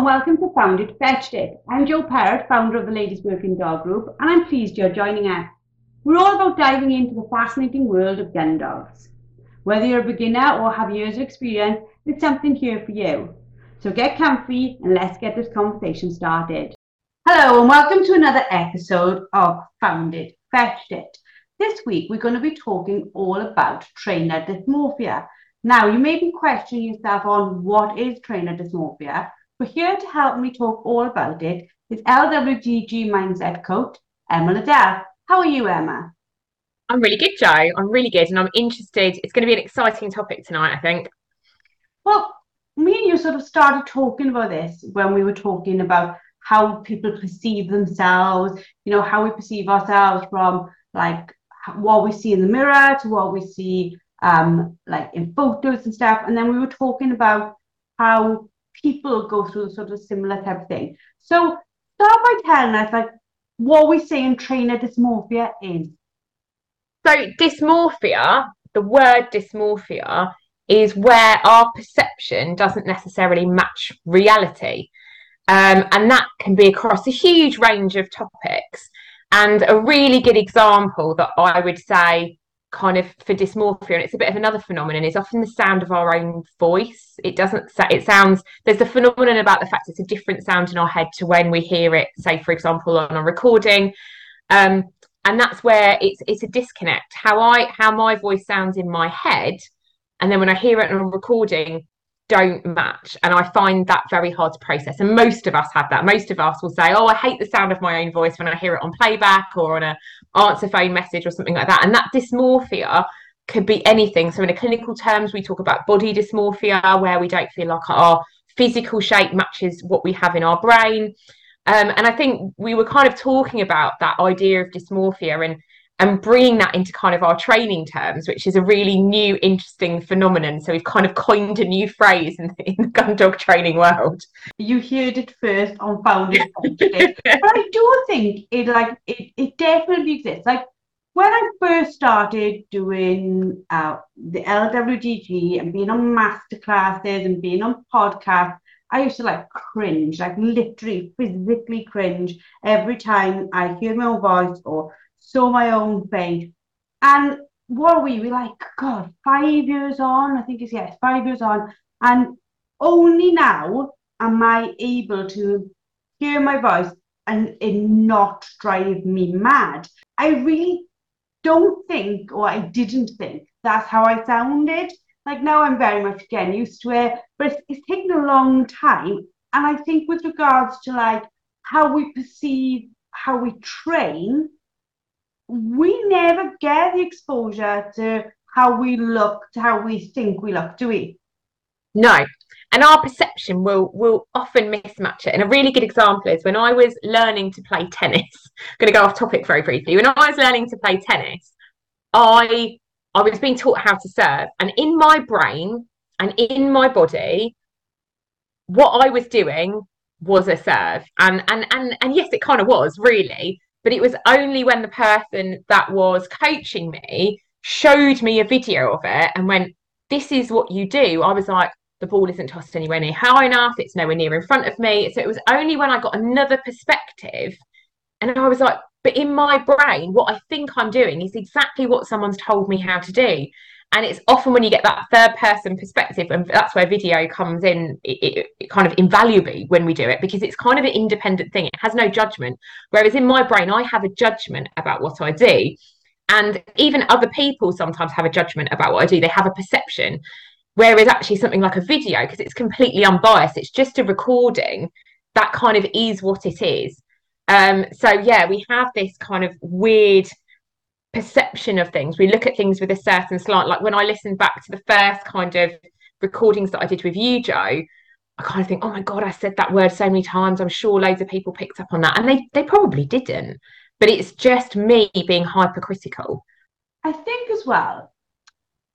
Welcome to Fount It, Fetched It. I'm Joe Perrott, founder of the Ladies Working Dog Group, and I'm pleased you're joining us. We're all about diving into the fascinating world of gun dogs. Whether you're a beginner or have years of experience, there's something here for you. So get comfy and let's get this conversation started. Hello and welcome to another episode of Fount It, Fetched It. This week we're going to be talking all about trainer dysmorphia. Now you may be questioning yourself on what is trainer dysmorphia. But here to help me talk all about it is LWDG mindset coach, Emma Liddell. How are you, Emma? I'm really good, Jo. I'm really good, and I'm interested. It's going to be an exciting topic tonight, I think. Well, me and you sort of started talking about this when we were talking about how people perceive themselves, you know, how we perceive ourselves from, like, what we see in the mirror to what we see, like, in photos and stuff. And then we were talking about how people go through sort of similar type of thing. So start by telling us, like, what we say in trainer dysmorphia is. So dysmorphia, the word dysmorphia, is where our perception doesn't necessarily match reality. And that can be across a huge range of topics. And a really good example that I would say kind of for dysmorphia, and it's a bit of another phenomenon, is often the sound of our own voice. There's the phenomenon about the fact it's a different sound in our head to when we hear it, say, for example, on a recording, and that's where it's a disconnect. How my voice sounds in my head and then when I hear it on a recording don't match, and I find that very hard to process. And most of us have that. Most of us will say, oh, I hate the sound of my own voice when I hear it on playback or on an answer phone message or something like that. And that dysmorphia could be anything. So in a clinical terms, we talk about body dysmorphia, where we don't feel like our physical shape matches what we have in our brain. And I think we were kind of talking about that idea of dysmorphia and bringing that into kind of our training terms, which is a really new, interesting phenomenon. So we've kind of coined a new phrase in the gun dog training world. You heard it first on Fount It. But I do think it definitely exists. Like, when I first started doing the LWDG and being on masterclasses and being on podcasts, I used to cringe, literally physically cringe every time I hear my own voice or saw my own face. And what we like, God, 5 years on, I think it's, yes, 5 years on, and only now am I able to hear my voice and it not drive me mad. I really don't think, or I didn't think, that's how I sounded. Like, now I'm very much getting used to it, but it's taken a long time. And I think with regards to how we perceive, how we train, we never get the exposure to how we look, to how we think we look, do we? No. And our perception will often mismatch it. And a really good example is when I was learning to play tennis. I'm going to go off topic very briefly. When I was learning to play tennis, I was being taught how to serve. And in my brain and in my body, what I was doing was a serve. And yes, it kind of was, really. But it was only when the person that was coaching me showed me a video of it and went, this is what you do. I was like, the ball isn't tossed anywhere near high enough. It's nowhere near in front of me. So it was only when I got another perspective. And I was like, but in my brain, what I think I'm doing is exactly what someone's told me how to do. And it's often when you get that third person perspective, and that's where video comes in, it kind of invaluably when we do it, because it's kind of an independent thing. It has no judgment. Whereas in my brain, I have a judgment about what I do. And even other people sometimes have a judgment about what I do. They have a perception. Whereas actually something like a video, because it's completely unbiased, it's just a recording, that kind of is what it is. So yeah, we have this kind of weird perception of things. We look at things with a certain slant. Like, when I listen back to the first kind of recordings that I did with you, Joe, I kind of think, oh my God, I said that word so many times. I'm sure loads of people picked up on that. And they probably didn't. But it's just me being hypercritical. I think as well,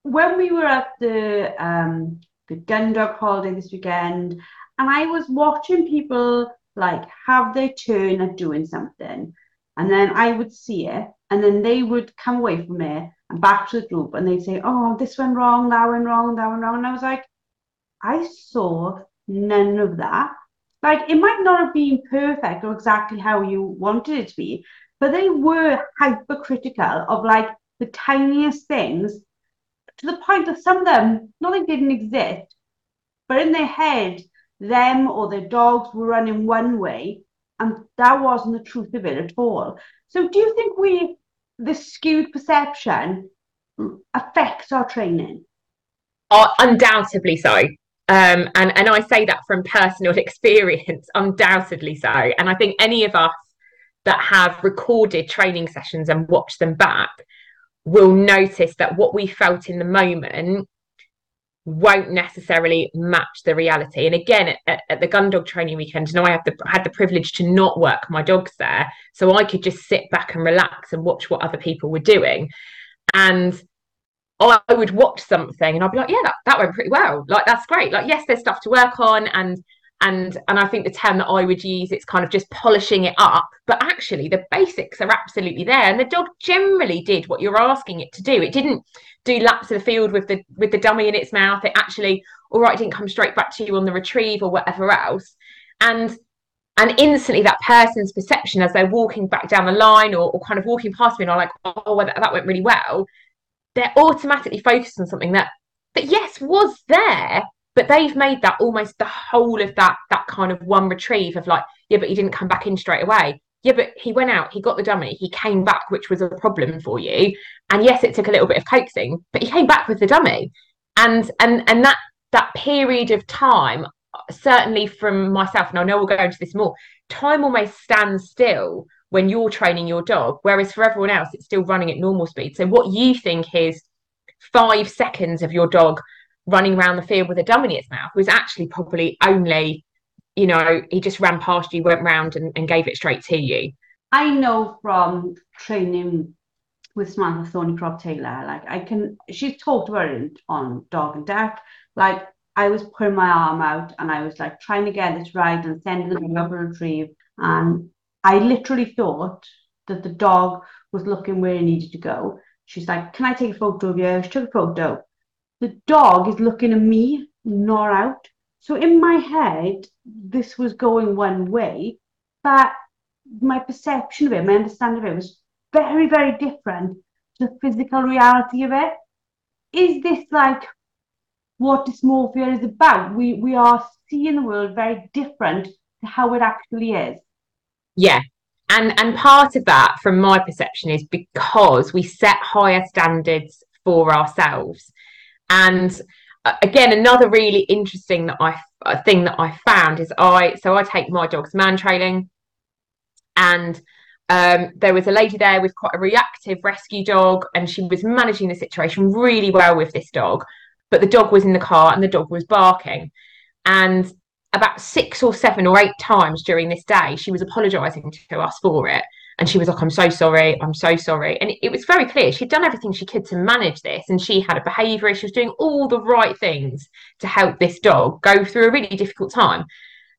when we were at the Gun Dog holiday this weekend, and I was watching people like have their turn at doing something, and then I would see it, and then they would come away from it and back to the group, and they'd say, oh, this went wrong, that went wrong, that went wrong. And I was like, I saw none of that. Like, it might not have been perfect or exactly how you wanted it to be, but they were hypercritical of like the tiniest things, to the point that some of them, nothing didn't exist, but in their head, them or their dogs were running one way, and that wasn't the truth of it at all. So do you think this skewed perception affects our training? Oh, undoubtedly so. And I say that from personal experience, undoubtedly so. And I think any of us that have recorded training sessions and watched them back will notice that what we felt in the moment won't necessarily match the reality. And again, at the gun dog training weekend, you know, I had the privilege to not work my dogs there, so I could just sit back and relax and watch what other people were doing. And I would watch something and I'd be like, yeah, that went pretty well. Like, that's great. Like, yes, there's stuff to work on. And I think the term that I would use, it's kind of just polishing it up. But actually, the basics are absolutely there. And the dog generally did what you're asking it to do. It didn't do laps of the field with the dummy in its mouth. It actually, all right, didn't come straight back to you on the retrieve or whatever else. And instantly that person's perception as they're walking back down the line or kind of walking past me and I'm like, oh, well, that went really well. They're automatically focused on something that yes, was there, but they've made that almost the whole of that kind of one retrieve of like, yeah, but he didn't come back in straight away. Yeah, but he went out, he got the dummy, he came back, which was a problem for you. And yes, it took a little bit of coaxing, but he came back with the dummy. And that period of time, certainly from myself, and I know we'll go into this more, time almost stands still when you're training your dog, whereas for everyone else, it's still running at normal speed. So what you think is 5 seconds of your dog running around the field with a dummy in its mouth was actually probably only, you know, he just ran past you, went round and gave it straight to you. I know from training with Samantha Thornycroft Taylor, like she's talked about it on Dog and Deck. Like, I was putting my arm out and I was like trying to get this right and sending the dog up a retrieve, and I literally thought that the dog was looking where it needed to go. She's like, can I take a photo of you? She took a photo. The dog is looking at me, not out. So in my head, this was going one way, but my perception of it, my understanding of it was very, very different to the physical reality of it. Is this like what dysmorphia is about? We are seeing the world very different to how it actually is. Yeah, and part of that, from my perception, is because we set higher standards for ourselves. And again, another really interesting thing that I found is I take my dogs man trailing, and there was a lady there with quite a reactive rescue dog, and she was managing the situation really well with this dog, but the dog was in the car and the dog was barking, and about 6 or 7 or 8 times during this day, she was apologising to us for it. And she was like, I'm so sorry, I'm so sorry. And it was very clear. She'd done everything she could to manage this. And she had a behaviour. She was doing all the right things to help this dog go through a really difficult time.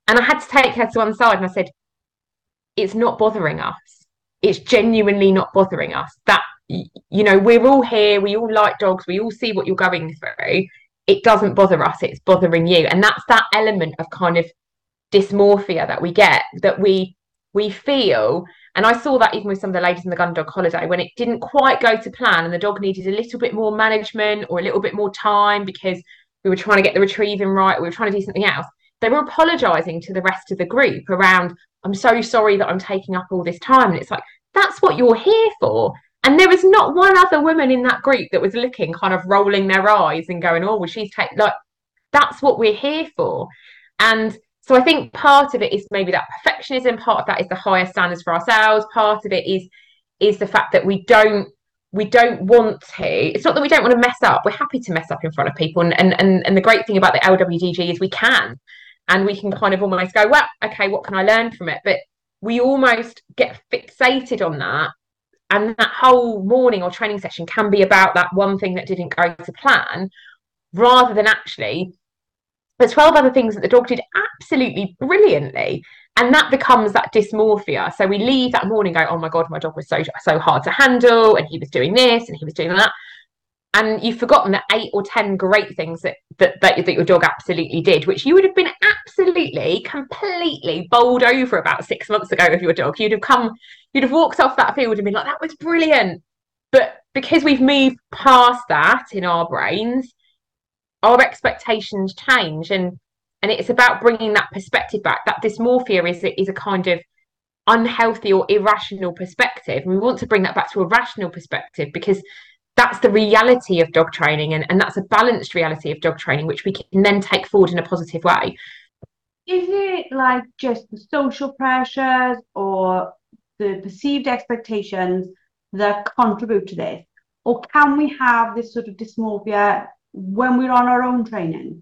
And I had to take her to one side and I said, it's not bothering us. It's genuinely not bothering us. That, you know, we're all here. We all like dogs. We all see what you're going through. It doesn't bother us, it's bothering you. And that's that element of kind of dysmorphia that we get, that we feel. And I saw that even with some of the ladies in the Gun Dog Holiday, when it didn't quite go to plan and the dog needed a little bit more management or a little bit more time because we were trying to get the retrieving right, we were trying to do something else, they were apologising to the rest of the group around, I'm so sorry that I'm taking up all this time. And it's like, that's what you're here for. And there was not one other woman in that group that was looking, kind of rolling their eyes and going, oh, well, she's taking, like, that's what we're here for. And so I think part of it is maybe that perfectionism, part of that is the higher standards for ourselves, part of it is the fact that we don't want to, it's not that we don't want to mess up, we're happy to mess up in front of people. And the great thing about the LWDG is we can, and we can kind of almost go, well, okay, what can I learn from it? But we almost get fixated on that. And that whole morning or training session can be about that one thing that didn't go to plan, rather than actually the 12 other things that the dog did absolutely brilliantly. And that becomes that dysmorphia. So we leave that morning going, oh my God, my dog was so hard to handle, and he was doing this and he was doing that. And you've forgotten the 8 or 10 great things that your dog absolutely did, which you would have been absolutely, completely bowled over about 6 months ago with your dog. You'd have walked off that field and been like, that was brilliant. But because we've moved past that in our brains, our expectations change. And it's about bringing that perspective back. That dysmorphia is a kind of unhealthy or irrational perspective. And we want to bring that back to a rational perspective, because that's the reality of dog training, and that's a balanced reality of dog training, which we can then take forward in a positive way. Is it like just the social pressures or the perceived expectations that contribute to this? Or can we have this sort of dysmorphia when we're on our own training?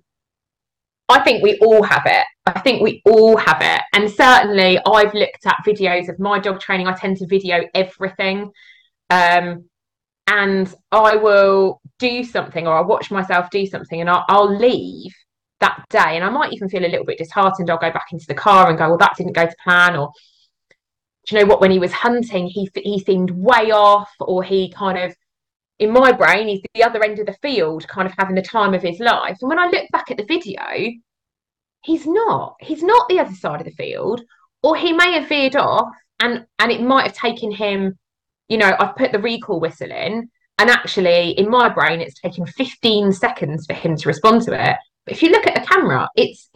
I think we all have it. And certainly I've looked at videos of my dog training. I tend to video everything. And I will do something, or I'll watch myself do something, and I'll leave that day. And I might even feel a little bit disheartened. I'll go back into the car and go, well, that didn't go to plan. Or, do you know what, when he was hunting, he seemed way off, or he kind of, in my brain, he's the other end of the field, kind of having the time of his life. And when I look back at the video, he's not the other side of the field, or he may have veered off, and it might have taken him, you know, I've put the recall whistle in, and actually in my brain, it's taken 15 seconds for him to respond to it. But if you look at the camera, it's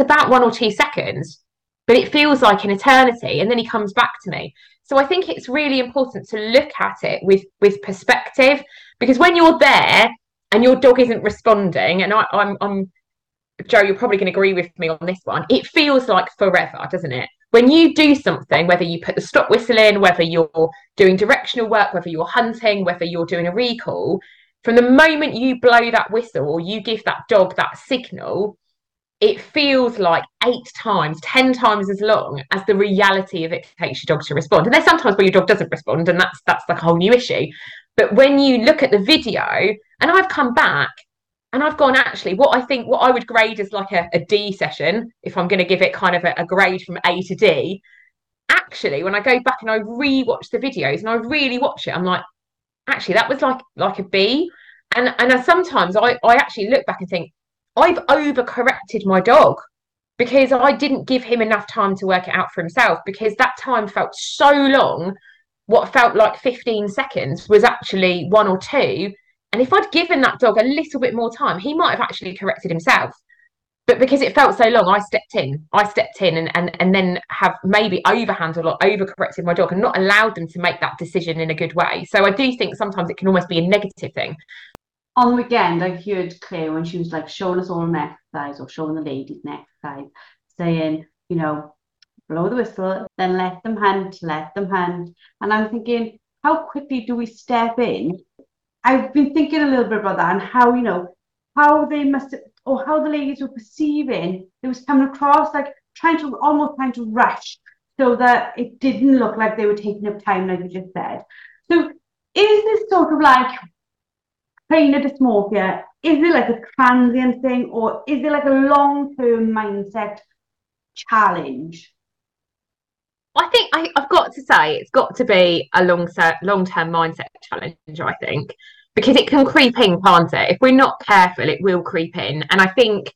about 1 or 2 seconds, but it feels like an eternity. And then he comes back to me. So I think it's really important to look at it with perspective, because when you're there and your dog isn't responding, and I'm Joe, you're probably going to agree with me on this one, it feels like forever, doesn't it? When you do something, whether you put the stop whistle in, whether you're doing directional work, whether you're hunting, whether you're doing a recall, from the moment you blow that whistle or you give that dog that signal, it feels like 8 times, 10 times as long as the reality of it takes your dog to respond. And there's sometimes where your dog doesn't respond, and that's like a whole new issue. But when you look at the video, and I've come back and I've gone, actually, what I would grade as like a D session, if I'm going to give it kind of a grade from A to D, actually, when I go back and I rewatch the videos and I really watch it, I'm like, actually, that was like a B. And sometimes I actually look back and think, I've overcorrected my dog, because I didn't give him enough time to work it out for himself, because that time felt so long. What felt like 15 seconds was actually 1 or 2. And if I'd given that dog a little bit more time, he might have actually corrected himself. But because it felt so long, I stepped in and then have maybe overhandled or overcorrected my dog and not allowed them to make that decision in a good way. So I do think sometimes it can almost be a negative thing. On the weekend, I heard Claire, when she was like showing us all an exercise, or showing the ladies an exercise, saying, you know, blow the whistle, then let them hunt. And I'm thinking, how quickly do we step in? I've been thinking a little bit about that, and how, you know, how they must, or how the ladies were perceiving it was coming across, like almost trying to rush, so that it didn't look like they were taking up time, like you just said. So is this sort of like trainer dysmorphia? Is it like a transient thing, or is it like a long-term mindset challenge? I think I've got to say it's got to be a long-term mindset challenge, I think. Because it can creep in, can't it? If we're not careful, it will creep in. And I think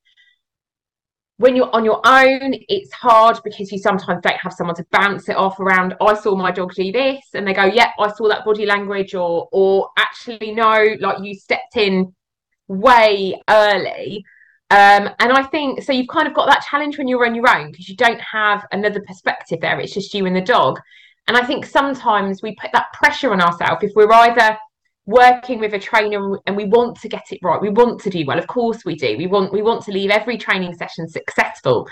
when you're on your own, it's hard, because you sometimes don't have someone to bounce it off around. I saw my dog do this, and they go, yeah, I saw that body language, or actually, no, like you stepped in way early. And I think, so you've kind of got that challenge when you're on your own, because you don't have another perspective there. It's just you and the dog. And I think sometimes we put that pressure on ourselves if we're either working with a trainer and we want to get it right, we want to do well, of course we do, we want to leave every training session successful,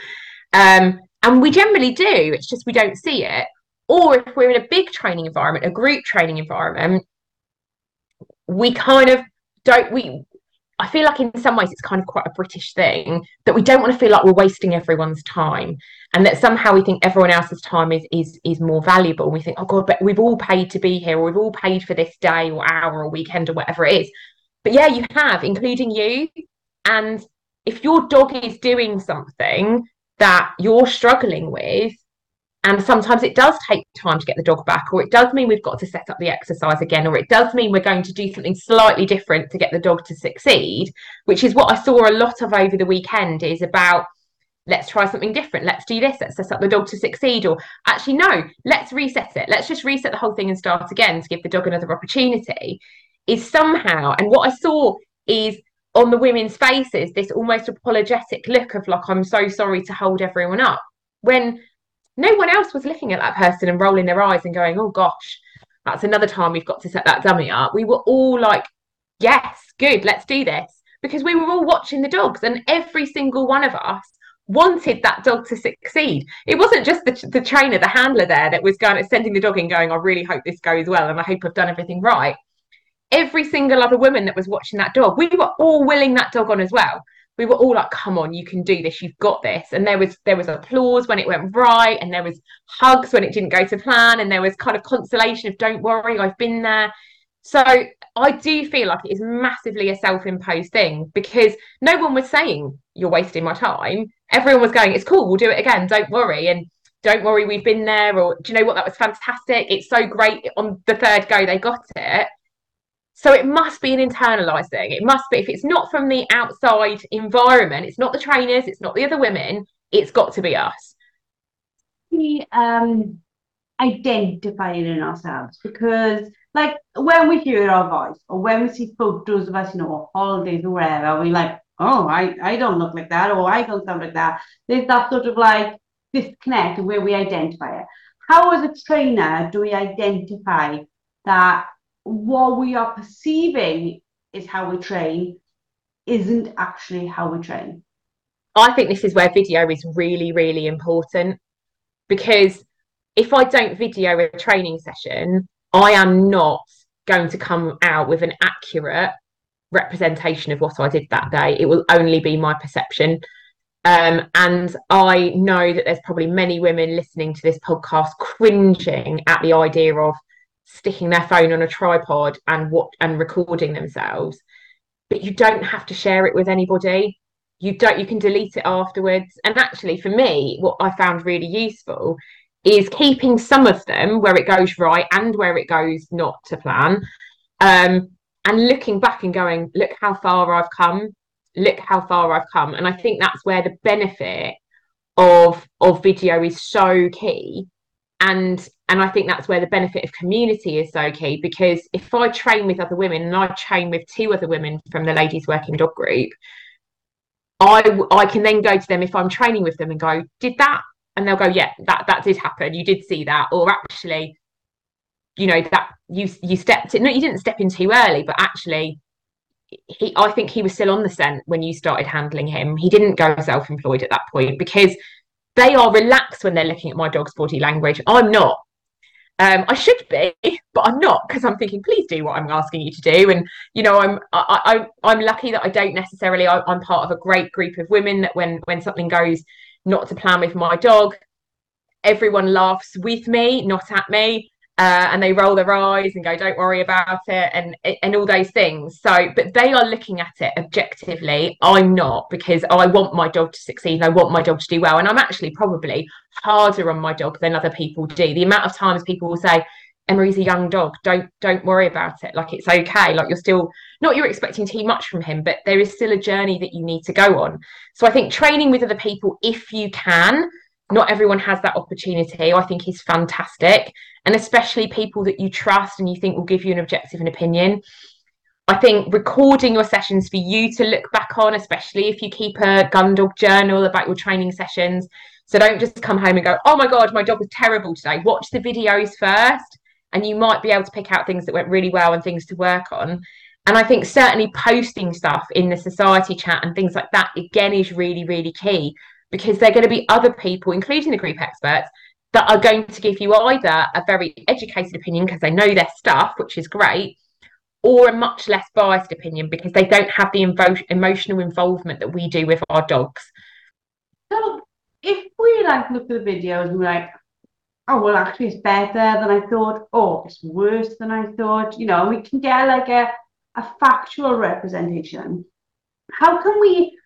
and we generally do, it's just we don't see it. Or if we're in a big training environment, a group training environment, we kind of don't, I feel like in some ways it's kind of quite a British thing, that we don't want to feel like we're wasting everyone's time, and that somehow we think everyone else's time is more valuable. We think, oh God, but we've all paid to be here, or we've all paid for this day or hour or weekend or whatever it is. But yeah, you have, including you. And if your dog is doing something that you're struggling with. And sometimes it does take time to get the dog back, or it does mean we've got to set up the exercise again, or it does mean we're going to do something slightly different to get the dog to succeed, which is what I saw a lot of over the weekend, is about, let's try something different. Let's do this. Let's set up the dog to succeed. Or actually, no, let's reset it. Let's just reset the whole thing and start again to give the dog another opportunity. Is somehow, and what I saw is on the women's faces, this almost apologetic look of like, I'm so sorry to hold everyone up, when no one else was looking at that person and rolling their eyes and going, oh gosh, that's another time we've got to set that dummy up. We were all like, yes, good, let's do this, because we were all watching the dogs, and every single one of us wanted that dog to succeed. It wasn't just the trainer, the handler there that was going, sending the dog in going, I really hope this goes well and I hope I've done everything right. Every single other woman that was watching that dog, we were all willing that dog on as well. We were all like, come on, you can do this, you've got this. And there was applause when it went right, and there was hugs when it didn't go to plan, and there was kind of consolation of, don't worry, I've been there. So I do feel like it is massively a self-imposed thing, because no one was saying, you're wasting my time. Everyone was going, it's cool, we'll do it again, don't worry. And don't worry, we've been there. Or, do you know what, that was fantastic. It's so great. On the third go, they got it. So it must be an internalised thing. It must be, if it's not from the outside environment, it's not the trainers, it's not the other women, it's got to be us. We identify it in ourselves, because like when we hear our voice, or when we see photos of us, you know, or holidays or wherever, we're like, oh, I don't look like that, or I don't sound like that. There's that sort of like disconnect where we identify it. How as a trainer do we identify that what we are perceiving is how we train isn't actually how we train? I think this is where video is really, really important, because if I don't video a training session, I am not going to come out with an accurate representation of what I did that day. It will only be my perception. And I know that there's probably many women listening to this podcast cringing at the idea of sticking their phone on a tripod and recording themselves. But you don't have to share it with anybody. You can delete it afterwards. And actually, for me, what I found really useful is keeping some of them where it goes right and where it goes not to plan, and looking back and going, look how far I've come. And I think that's where the benefit of video is so key. And I think that's where the benefit of community is so key, because if I train with other women, and I train with two other women from the Ladies Working Dog Group, I can then go to them if I'm training with them and go, did that? And they'll go, yeah, that did happen. You did see that. Or actually, you know, that you stepped in. No, you didn't step in too early, but actually, I think he was still on the scent when you started handling him. He didn't go self-employed at that point, because they are relaxed when they're looking at my dog's body language. I'm not. I should be, but I'm not, because I'm thinking, please do what I'm asking you to do. And, you know, I'm lucky that I don't necessarily, I'm part of a great group of women that when something goes not to plan with my dog, everyone laughs with me, not at me. And they roll their eyes and go, don't worry about it, and all those things. So, but they are looking at it objectively. I'm not, because I want my dog to succeed and I want my dog to do well. And I'm actually probably harder on my dog than other people do. The amount of times people will say, Emma, he's a young dog, don't worry about it. Like, it's okay. Like, you're expecting too much from him, but there is still a journey that you need to go on. So I think training with other people, if you can, not everyone has that opportunity, I think is fantastic. And especially people that you trust and you think will give you an objective and opinion. I think recording your sessions for you to look back on, especially if you keep a gun dog journal about your training sessions. So don't just come home and go, oh my God, my dog was terrible today. Watch the videos first, and you might be able to pick out things that went really well and things to work on. And I think certainly posting stuff in the society chat and things like that, again, is really, really key, because they're going to be other people, including the group experts, that are going to give you either a very educated opinion because they know their stuff, which is great, or a much less biased opinion because they don't have the emotional involvement that we do with our dogs. So if we like look at the videos and we're like, oh, well, actually it's better than I thought, or it's worse than I thought, you know, we can get like a factual representation. How can we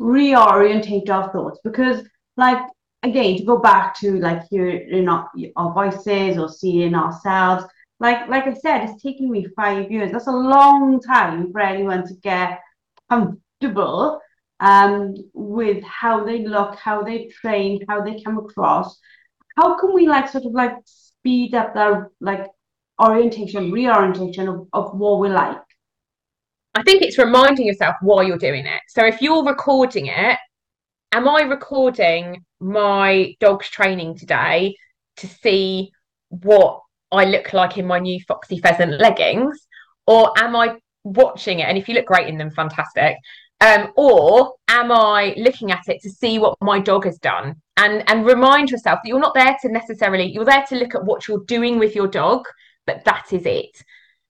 reorientate our thoughts? Because like, again, to go back to like hearing our voices or seeing ourselves, like I said, it's taking me 5 years. That's a long time for anyone to get comfortable with how they look, how they train, how they come across. How can we sort of speed up their orientation, reorientation of what we like? I think it's reminding yourself why you're doing it. So if you're recording it, am I recording my dog's training today to see what I look like in my new Foxy Pheasant leggings? Or am I watching it? And if you look great in them, fantastic. Or am I looking at it to see what my dog has done? And remind yourself that you're not there to necessarily, you're there to look at what you're doing with your dog, but that is it.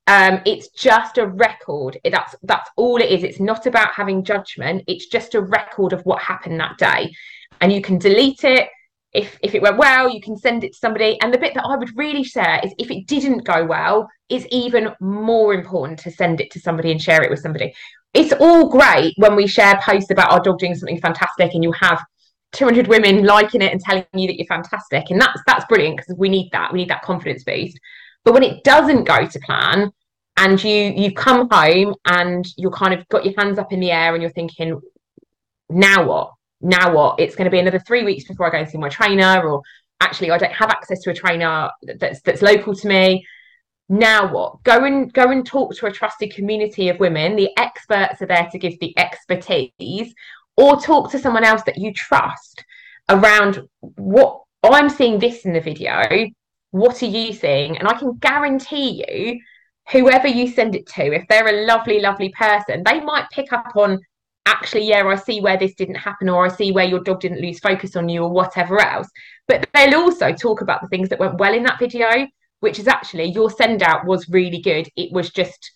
It's just a record. That's all it is. It's not about having judgment. It's just a record of what happened that day. And you can delete it. If it went well, you can send it to somebody. And the bit that I would really share is if it didn't go well, it's even more important to send it to somebody and share it with somebody. It's all great when we share posts about our dog doing something fantastic and you have 200 women liking it and telling you that you're fantastic. And that's brilliant, because we need that. We need that confidence boost. But when it doesn't go to plan and you've come home and you're kind of got your hands up in the air and you're thinking, now what? Now what? It's going to be another 3 weeks before I go and see my trainer, or actually I don't have access to a trainer that's local to me. Now what? Go and talk to a trusted community of women. The experts are there to give the expertise, or talk to someone else that you trust around what I'm seeing this in the video. What are you seeing? And I can guarantee you, whoever you send it to, if they're a lovely, lovely person, they might pick up on, actually, yeah, I see where this didn't happen, or I see where your dog didn't lose focus on you, or whatever else. But they'll also talk about the things that went well in that video, which is actually your send out was really good. It was just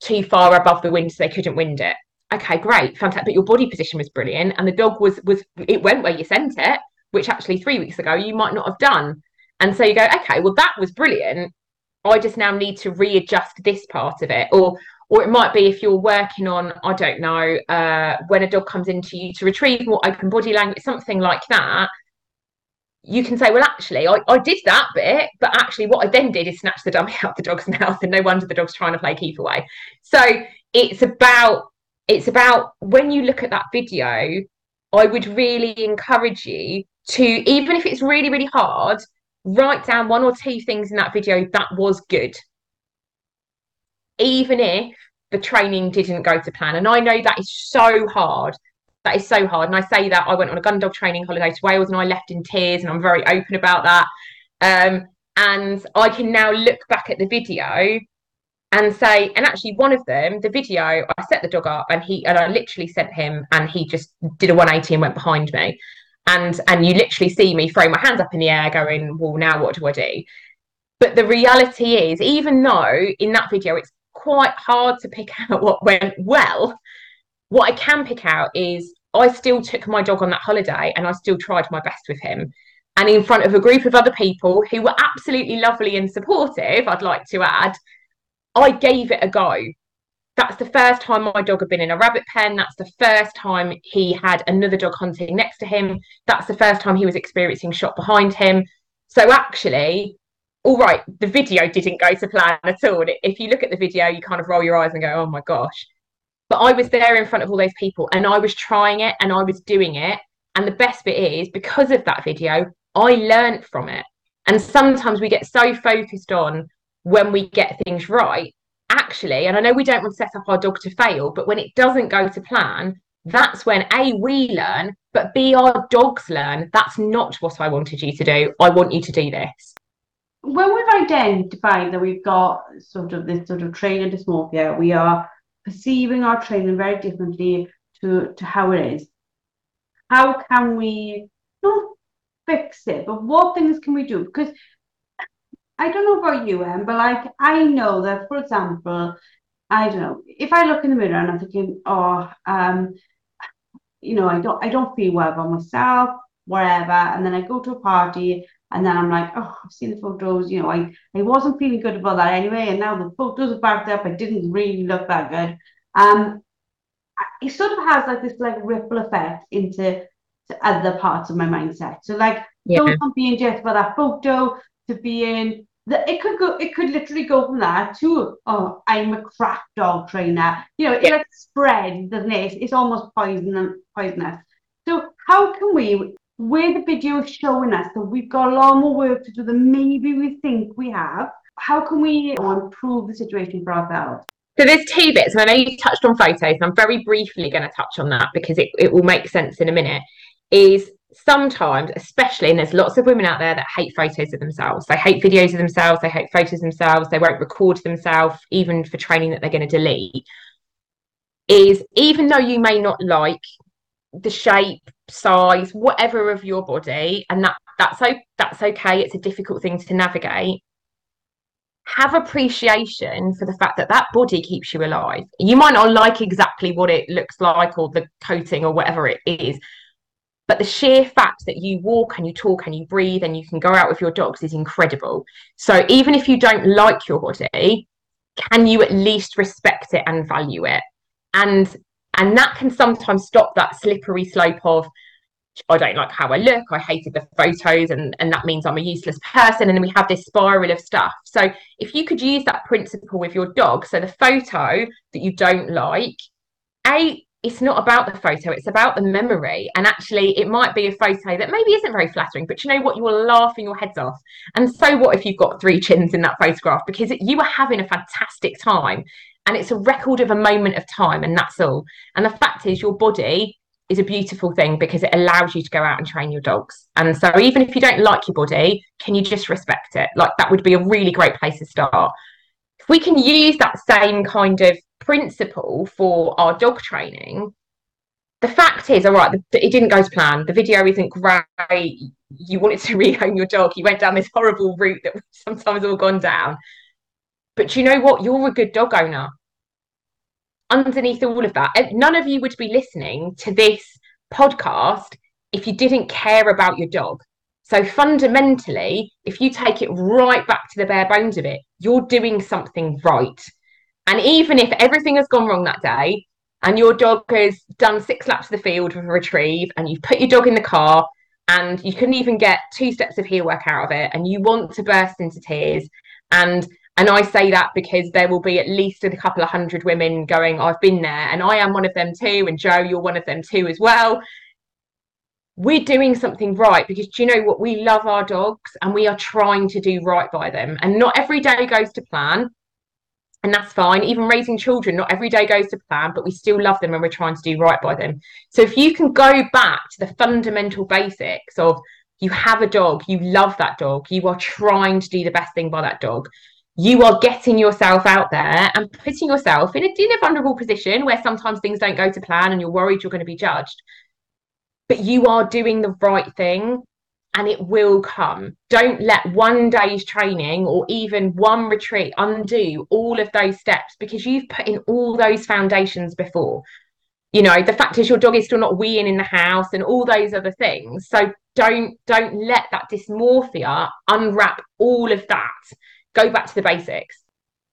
too far above the wind, so they couldn't wind it. Okay, great, fantastic. But your body position was brilliant, and the dog was it went where you sent it, which actually 3 weeks ago you might not have done. And so you go, okay, well, that was brilliant. I just now need to readjust this part of it. Or it might be if you're working on, I don't know, when a dog comes into you to retrieve, more open body language, something like that. You can say, well, actually, I did that bit, but actually what I then did is snatch the dummy out of the dog's mouth, and no wonder the dog's trying to play keep away. So it's about when you look at that video, I would really encourage you to, even if it's really, really hard, write down one or two things in that video that was good, even if the training didn't go to plan. And I know that is so hard. That is so hard. And I say that I went on a gun dog training holiday to Wales and I left in tears, and I'm very open about that. And I can now look back at the video and say, and actually one of them, the video, I set the dog up and I literally sent him and he just did a 180 and went behind me. And you literally see me throw my hands up in the air going, well, now what do I do? But the reality is, even though in that video it's quite hard to pick out what went well, what I can pick out is I still took my dog on that holiday and I still tried my best with him. And in front of a group of other people who were absolutely lovely and supportive, I'd like to add, I gave it a go. That's the first time my dog had been in a rabbit pen. That's the first time he had another dog hunting next to him. That's the first time he was experiencing shot behind him. So actually, all right, the video didn't go to plan at all. If you look at the video, you kind of roll your eyes and go, oh my gosh. But I was there in front of all those people and I was trying it and I was doing it. And the best bit is, because of that video, I learned from it. And sometimes we get so focused on when we get things right. Actually, and I know we don't want to set up our dog to fail, but when it doesn't go to plan, that's when A, we learn, but B, our dogs learn. That's not what I wanted you to do. I want you to do this. When we've identified that we've got sort of this sort of trainer dysmorphia, we are perceiving our training very differently to how it is. How can we not fix it, but what things can we do? Because I don't know about you, Em, but I know that, for example, I don't know, if I look in the mirror and I'm thinking, oh, I don't feel well about myself, whatever, and then I go to a party and then I'm like, oh, I've seen the photos, I wasn't feeling good about that anyway, and now the photos are backed up, I didn't really look that good. It sort of has this ripple effect into to other parts of my mindset. So like, go from being just about that photo to being, it could literally go from that to, oh, I'm a crap dog trainer. You know, it like spreads, doesn't it? It's almost poisonous. So how can we, where the video is showing us that we've got a lot more work to do than maybe we think we have, how can we improve the situation for ourselves? So there's two bits, and I know you touched on photos, and I'm very briefly going to touch on that because it will make sense in a minute, is sometimes, especially, and there's lots of women out there that hate photos of themselves. They hate videos of themselves, they hate photos of themselves, they won't record themselves, even for training that they're going to delete, is even though you may not like the shape, size, whatever of your body, and that's okay, it's a difficult thing to navigate, have appreciation for the fact that that body keeps you alive. You might not like exactly what it looks like or the coating or whatever it is, but the sheer fact that you walk and you talk and you breathe and you can go out with your dogs is incredible. So even if you don't like your body, can you at least respect it and value it? And that can sometimes stop that slippery slope of, I don't like how I look, I hated the photos, and that means I'm a useless person, and then we have this spiral of stuff. So if you could use that principle with your dog, so the photo that you don't like, it's not about the photo, it's about the memory. And actually it might be a photo that maybe isn't very flattering, but you know what, you're laughing your heads off, and so what if you've got three chins in that photograph, because you were having a fantastic time, and it's a record of a moment of time, and that's all. And the fact is, your body is a beautiful thing because it allows you to go out and train your dogs. And so even if you don't like your body, can you just respect it? Like, that would be a really great place to start. If we can use that same kind of principle for our dog training, the fact is, all right, it didn't go to plan, the video isn't great, you wanted to rehome your dog, you went down this horrible route that we've sometimes all gone down. But you know what? You're a good dog owner. Underneath all of that, none of you would be listening to this podcast if you didn't care about your dog. So fundamentally, if you take it right back to the bare bones of it, you're doing something right. And even if everything has gone wrong that day, and your dog has done 6 laps of the field with a retrieve, and you've put your dog in the car, and you couldn't even get 2 steps of heel work out of it, and you want to burst into tears, and I say that because there will be at least a couple of hundred women going, I've been there, and I am one of them too, and Joe, you're one of them too as well. We're doing something right, because do you know what? We love our dogs, and we are trying to do right by them. And not every day goes to plan, and that's fine. Even raising children, not every day goes to plan, but we still love them, and we're trying to do right by them. So if you can go back to the fundamental basics of, you have a dog, you love that dog, you are trying to do the best thing by that dog, you are getting yourself out there and putting yourself in a vulnerable position where sometimes things don't go to plan and you're worried you're going to be judged. But you are doing the right thing, and it will come. Don't let one day's training or even one retreat undo all of those steps, because you've put in all those foundations before. You know, the fact is, your dog is still not weeing in the house and all those other things. So don't let that dysmorphia unwrap all of that. Go back to the basics.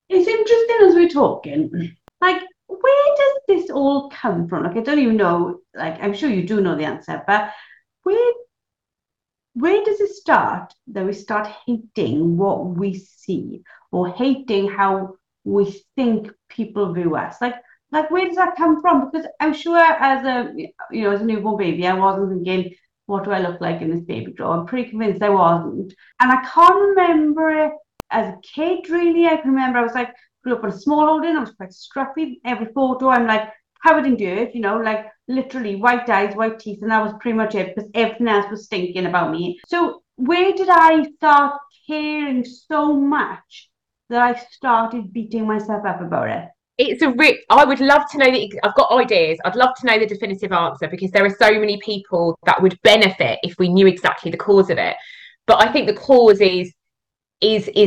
It's interesting as we're talking, like, where does this all come from? Like, I don't even know, like, I'm sure you do know the answer, but where does it start that we start hating what we see or hating how we think people view us? Like where does that come from? Because I'm sure as a newborn baby, I wasn't thinking, what do I look like in this baby drawer? I'm pretty convinced I wasn't. And I can't remember it as a kid, really. I can remember I was like, grew up on a small holding, I was quite strappy. Every photo, I'm like covered in dirt, you know, like literally white eyes, white teeth, and that was pretty much it, because everything else was stinking about me. So where did I start caring so much that I started beating myself up about it? It's a I would love to know that. I've got ideas. I'd love to know the definitive answer, because there are so many people that would benefit if we knew exactly the cause of it. But I think the cause is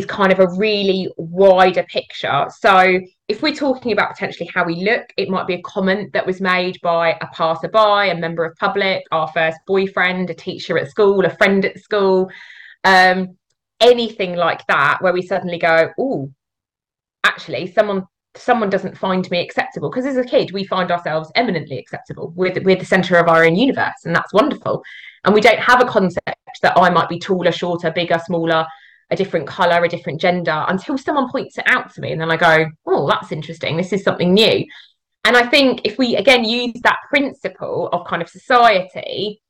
kind of a really wider picture. So if we're talking about potentially how we look, it might be a comment that was made by a passerby, a member of public, our first boyfriend, a teacher at school, a friend at school, anything like that, where we suddenly go, oh, actually someone someone doesn't find me acceptable, because as a kid we find ourselves eminently acceptable. We're the center of our own universe, and that's wonderful. And we don't have a concept that I might be taller, shorter, bigger, smaller, a different color, a different gender, until someone points it out to me, and then I go, oh, that's interesting, this is something new. And I think if we again use that principle of kind of society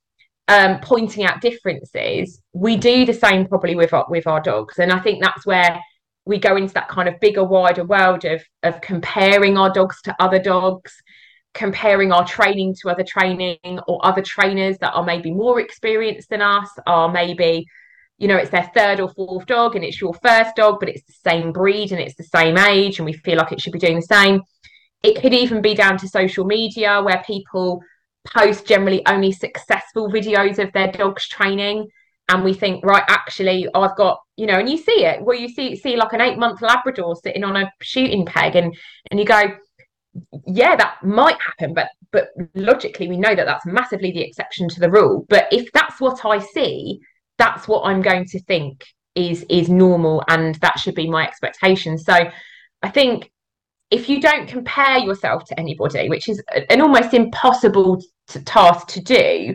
pointing out differences, we do the same probably with our dogs. And I think that's where we go into that kind of bigger, wider world of comparing our dogs to other dogs, comparing our training to other training, or other trainers that are maybe more experienced than us, are maybe, you know, it's their third or fourth dog and it's your first dog, but it's the same breed and it's the same age and we feel like it should be doing the same. It could even be down to social media, where people post generally only successful videos of their dog's training. And we think, right, actually, I've got, you know, and you see it, where you see like an 8-month Labrador sitting on a shooting peg, and you go, yeah, that might happen. But logically, we know that that's massively the exception to the rule. But if that's what I see, that's what I'm going to think is normal, and that should be my expectation. So I think if you don't compare yourself to anybody, which is an almost impossible task to do,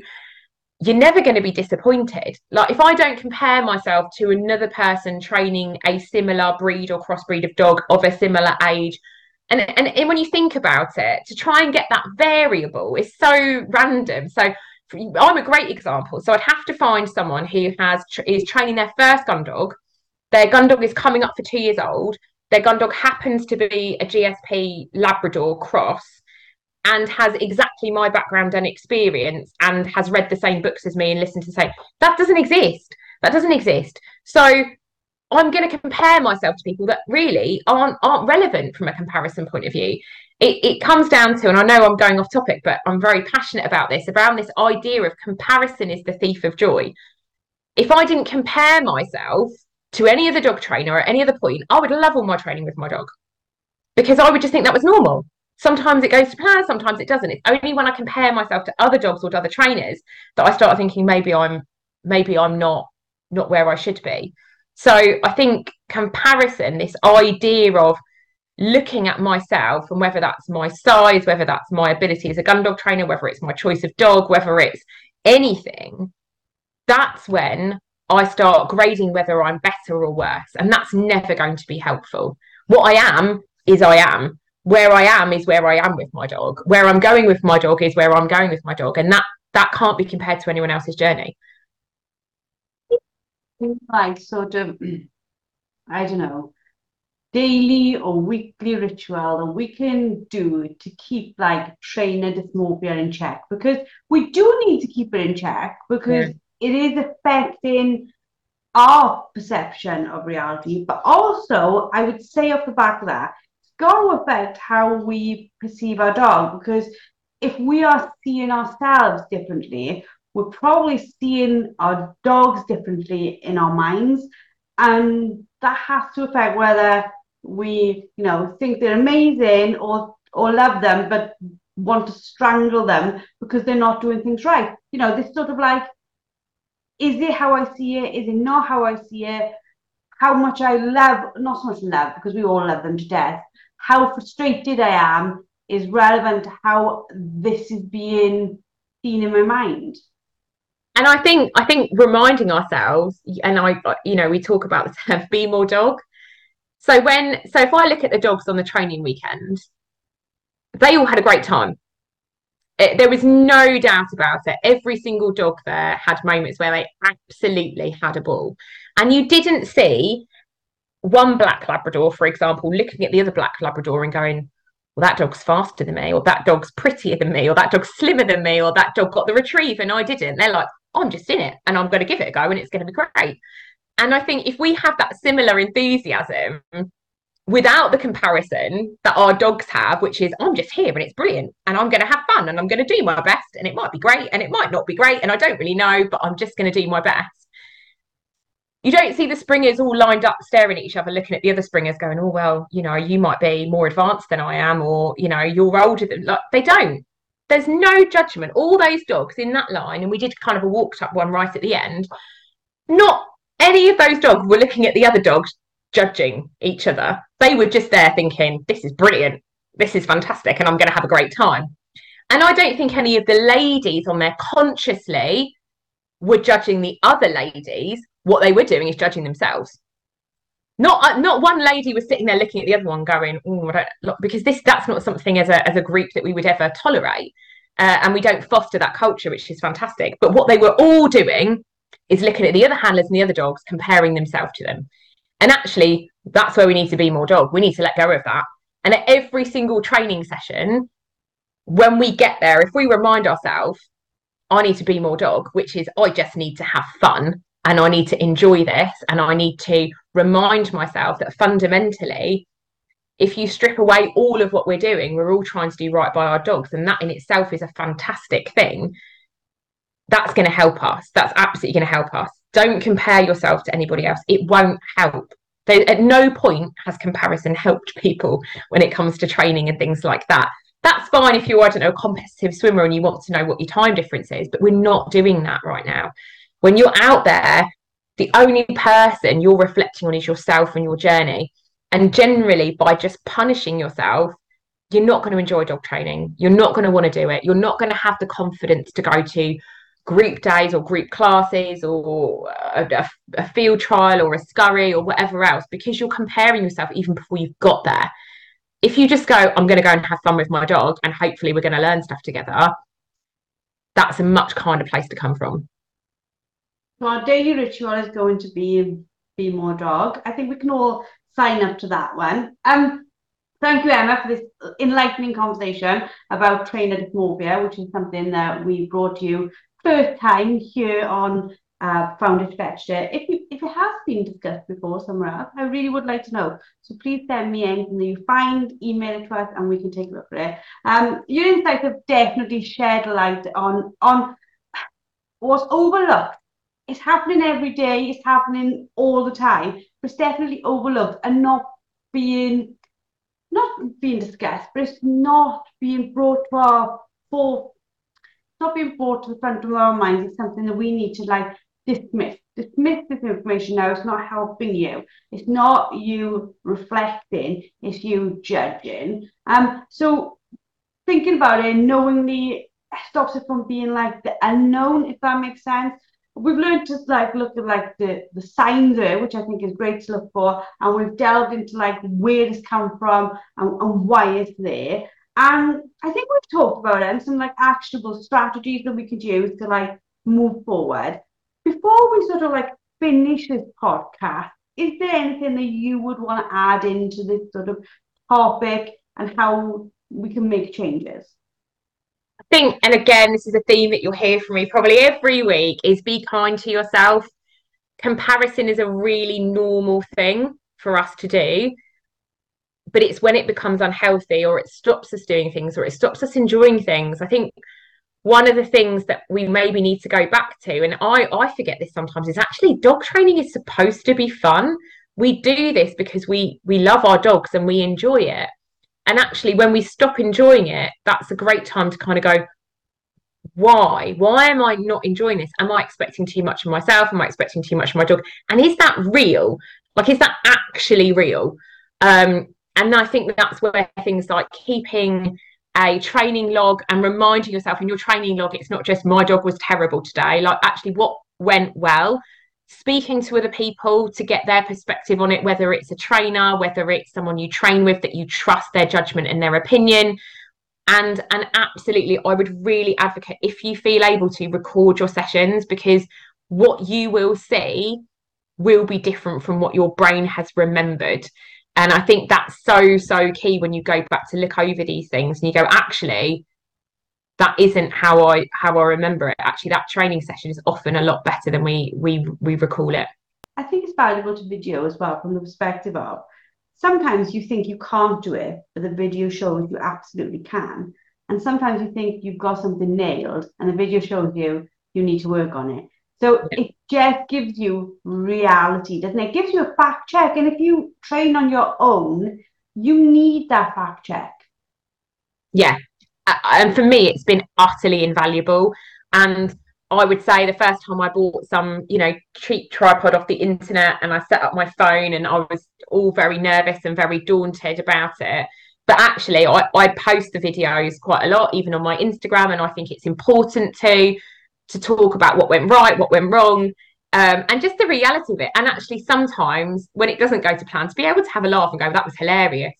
you're never going to be disappointed. Like, if I don't compare myself to another person training a similar breed or crossbreed of dog of a similar age, and when you think about it, to try and get that variable is so random. So I'm a great example. So I'd have to find someone who is training their first gun dog. Their gun dog is coming up for 2 years old. Their gun dog happens to be a GSP Labrador cross, and has exactly my background and experience, and has read the same books as me and listened to the same. That doesn't exist. So I'm going to compare myself to people that really aren't relevant from a comparison point of view. It comes down to, and I know I'm going off topic, but I'm very passionate about this, around this idea of comparison is the thief of joy. If I didn't compare myself to any other dog trainer at any other point, I would love all my training with my dog, because I would just think that was normal. Sometimes it goes to plan, sometimes it doesn't. It's only when I compare myself to other dogs or to other trainers that I start thinking maybe I'm not where I should be. So I think comparison, this idea of looking at myself, and whether that's my size, whether that's my ability as a gun dog trainer, whether it's my choice of dog, whether it's anything, that's when I start grading whether I'm better or worse. And that's never going to be helpful. What I am is I am. Where I am is where I am with my dog. Where I'm going with my dog is where I'm going with my dog. And that can't be compared to anyone else's journey. Like sort of, I don't know, daily or weekly ritual that we can do to keep like trainer dysmorphia in check, because we do need to keep it in check, because it is affecting our perception of reality. But also, I would say off the back of that, going to affect how we perceive our dog, because if we are seeing ourselves differently, we're probably seeing our dogs differently in our minds, and that has to affect whether we, you know, think they're amazing or love them but want to strangle them because they're not doing things right. You know, this sort of like, is it how I see it? Is it not how I see it? How much I love, not so much love, because we all love them to death, how frustrated I am is relevant to how this is being seen in my mind. And I think reminding ourselves, and I, you know, we talk about the term be more dog. So if I look at the dogs on the training weekend, they all had a great time. There was no doubt about it. Every single dog there had moments where they absolutely had a ball. And you didn't see one black Labrador, for example, looking at the other black Labrador and going, well, that dog's faster than me, or that dog's prettier than me, or that dog's slimmer than me, or that dog got the retrieve and I didn't. They're like, I'm just in it and I'm going to give it a go and it's going to be great. And I think if we have that similar enthusiasm without the comparison that our dogs have, which is I'm just here and it's brilliant and I'm going to have fun and I'm going to do my best, and it might be great and it might not be great and I don't really know, but I'm just going to do my best. You don't see the springers all lined up staring at each other, looking at the other springers going, oh, well, you know, you might be more advanced than I am, or, you know, you're older than, like, they don't. There's no judgment. All those dogs in that line, and we did kind of a walked up one right at the end, not any of those dogs were looking at the other dogs judging each other. They were just there thinking, this is brilliant, this is fantastic, and I'm going to have a great time. And I don't think any of the ladies on there consciously were judging the other ladies. What they were doing is judging themselves. Not one lady was sitting there looking at the other one going, oh, I don't know, because that's not something as a group that we would ever tolerate. And we don't foster that culture, which is fantastic. But what they were all doing is looking at the other handlers and the other dogs, comparing themselves to them. And actually, that's where we need to be more dog. We need to let go of that. And at every single training session, when we get there, if we remind ourselves, I need to be more dog, which is I just need to have fun and I need to enjoy this. And I need to remind myself that fundamentally, if you strip away all of what we're doing, we're all trying to do right by our dogs. And that in itself is a fantastic thing. That's going to help us. That's absolutely going to help us. Don't compare yourself to anybody else. It won't help. At no point has comparison helped people when it comes to training and things like that. That's fine if you're, I don't know, a competitive swimmer and you want to know what your time difference is, but we're not doing that right now. When you're out there, the only person you're reflecting on is yourself and your journey. And generally, by just punishing yourself, you're not going to enjoy dog training. You're not going to want to do it. You're not going to have the confidence to go to group days or group classes or a field trial or a scurry or whatever else, because you're comparing yourself even before you've got there. If you just go, I'm going to go and have fun with my dog and hopefully we're going to learn stuff together, that's a much kinder place to come from. So our daily ritual is going to be more dog. I think we can all sign up to that one. Thank you, Emma, for this enlightening conversation about trainer dysmorphia, which is something that we brought to you first time here on Fount It, Fetched It. If it has been discussed before somewhere else, I really would like to know. So please send me anything that you find, email it to us, and we can take a look at it. Your insights have definitely shed light on what's overlooked. It's happening every day. It's happening all the time. But it's definitely overlooked and not being discussed, but it's not being brought to our the front of our minds. It's something that we need to dismiss. Dismiss this information now. It's not helping you. It's not you reflecting. It's you judging. So thinking about it knowingly stops it from being the unknown, if that makes sense. We've learned to look at the signs there, which I think is great to look for, and we've delved into where it's come from and why it's there. And I think we've talked about it and some actionable strategies that we could use to move forward. Before we sort of finish this podcast, is there anything that you would want to add into this sort of topic and how we can make changes? I think, and again, this is a theme that you'll hear from me probably every week, is be kind to yourself. Comparison is a really normal thing for us to do, but it's when it becomes unhealthy or it stops us doing things or it stops us enjoying things. I think one of the things that we maybe need to go back to, and I forget this sometimes, is actually dog training is supposed to be fun. We do this because we love our dogs and we enjoy it. And actually, when we stop enjoying it, that's a great time to kind of go, why? Why am I not enjoying this? Am I expecting too much of myself? Am I expecting too much of my dog? And is that real? Is that actually real? And I think that's where things like keeping a training log and reminding yourself in your training log, it's not just my dog was terrible today. Actually, what went well? Speaking to other people to get their perspective on it, whether it's a trainer, whether it's someone you train with that you trust their judgment and their opinion. And absolutely, I would really advocate, if you feel able to, record your sessions, because what you will see will be different from what your brain has remembered. And I think that's so, so key when you go back to look over these things and you go, actually, that isn't how I remember it. Actually, that training session is often a lot better than we recall it. I think it's valuable to video as well, from the perspective of sometimes you think you can't do it, but the video shows you absolutely can. And sometimes you think you've got something nailed and the video shows you need to work on it. So yeah. It just gives you reality, doesn't it? It gives you a fact check. And if you train on your own, you need that fact check. Yeah. And for me, it's been utterly invaluable. And I would say the first time I bought some, you know, cheap tripod off the internet, and I set up my phone, and I was all very nervous and very daunted about it. But actually, I post the videos quite a lot, even on my Instagram, and I think it's important to talk about what went right, what went wrong, and just the reality of it. And actually, sometimes when it doesn't go to plan, to be able to have a laugh and go, that was hilarious.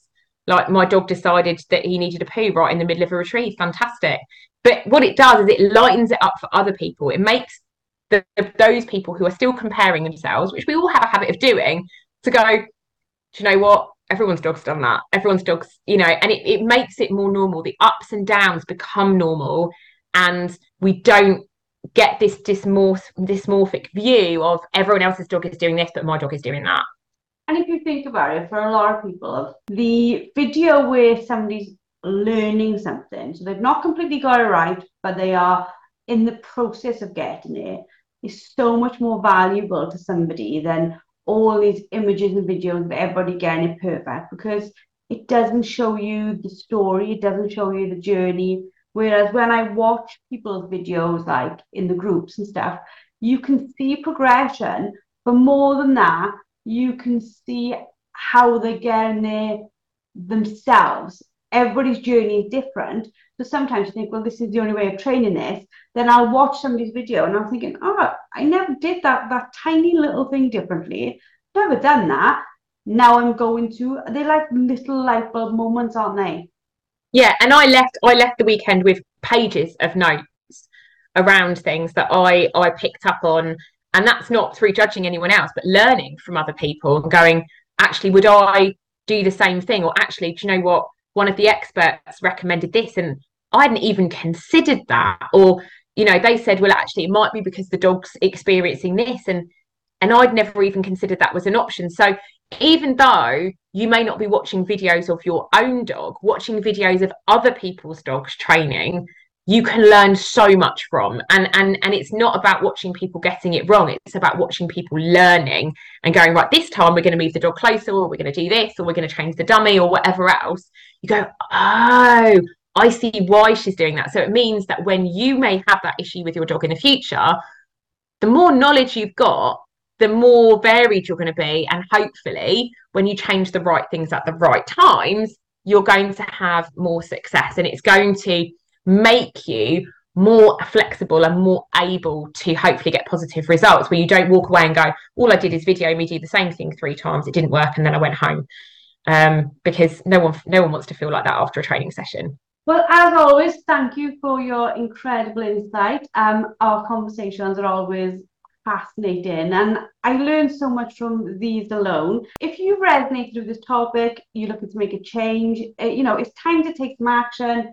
Like, my dog decided that he needed a poo right in the middle of a retrieve. Fantastic. But what it does is it lightens it up for other people. It makes those people who are still comparing themselves, which we all have a habit of doing, to go, do you know what? Everyone's dog's done that. Everyone's dog's, you know, and it makes it more normal. The ups and downs become normal, and we don't get this dysmorphic view of everyone else's dog is doing this, but my dog is doing that. And if you think about it, for a lot of people, the video where somebody's learning something, so they've not completely got it right, but they are in the process of getting it, is so much more valuable to somebody than all these images and videos of everybody getting it perfect, because it doesn't show you the story, it doesn't show you the journey. Whereas when I watch people's videos, like in the groups and stuff, you can see progression, but more than that, you can see how they're getting there themselves. Everybody's journey is different. So sometimes you think, well, this is the only way of training this. Then I'll watch somebody's video and I'm thinking, oh, I never did that tiny little thing differently. Never done that. Now I'm going to, they're like little light bulb moments, aren't they? Yeah, and I left the weekend with pages of notes around things that I picked up on. And that's not through judging anyone else, but learning from other people and going, actually, would I do the same thing? Or actually, do you know what? One of the experts recommended this and I hadn't even considered that. Or, you know, they said, well, actually, it might be because the dog's experiencing this. And I'd never even considered that was an option. So even though you may not be watching videos of your own dog, watching videos of other people's dogs training, you can learn so much from. And it's not about watching people getting it wrong. It's about watching people learning and going, right, this time we're going to move the dog closer, or we're going to do this, or we're going to change the dummy, or whatever else. You go, oh, I see why she's doing that. So it means that when you may have that issue with your dog in the future, the more knowledge you've got, the more varied you're going to be. And hopefully when you change the right things at the right times, you're going to have more success. And it's going to make you more flexible and more able to hopefully get positive results, where you don't walk away and go, all I did is video me do the same thing 3 times, it didn't work, and then I went home, because no one wants to feel like that after a training session. Well, as always, thank you for your incredible insight. Our conversations are always fascinating, and I learned so much from these alone. If you resonated with this topic, you're looking to make a change, you know, it's time to take some action.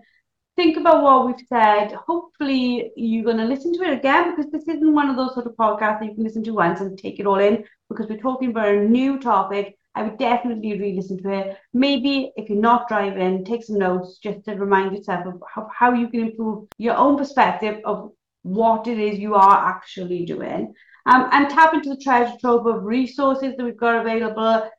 Think about what we've said. Hopefully you're going to listen to it again, because this isn't one of those sort of podcasts that you can listen to once and take it all in, because we're talking about a new topic. I would definitely re-listen to it. Maybe if you're not driving, take some notes just to remind yourself of how you can improve your own perspective of what it is you are actually doing. And tap into the treasure trove of resources that we've got available.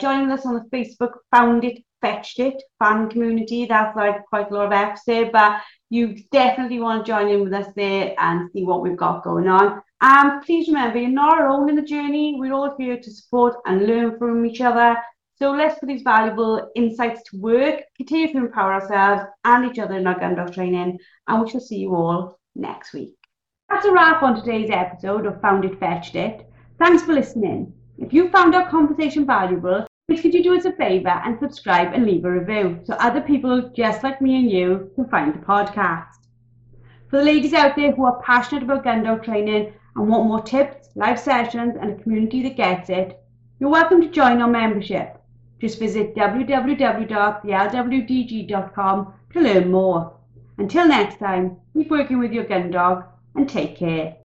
Joining us on the Facebook Fount It, Fetched It fan community. That's like quite a lot of F's there, but you definitely want to join in with us there and see what we've got going on. And please remember, you're not alone in the journey. We're all here to support and learn from each other. So let's put these valuable insights to work, continue to empower ourselves and each other in our gun dog training, and we shall see you all next week. That's a wrap on today's episode of Fount It, Fetched It. Thanks for listening. If you found our conversation valuable, please could you do us a favour and subscribe and leave a review so other people just like me and you can find the podcast. For the ladies out there who are passionate about gun dog training and want more tips, live sessions and a community that gets it, you're welcome to join our membership. Just visit www.thelwdg.com to learn more. Until next time, keep working with your gun dog and take care.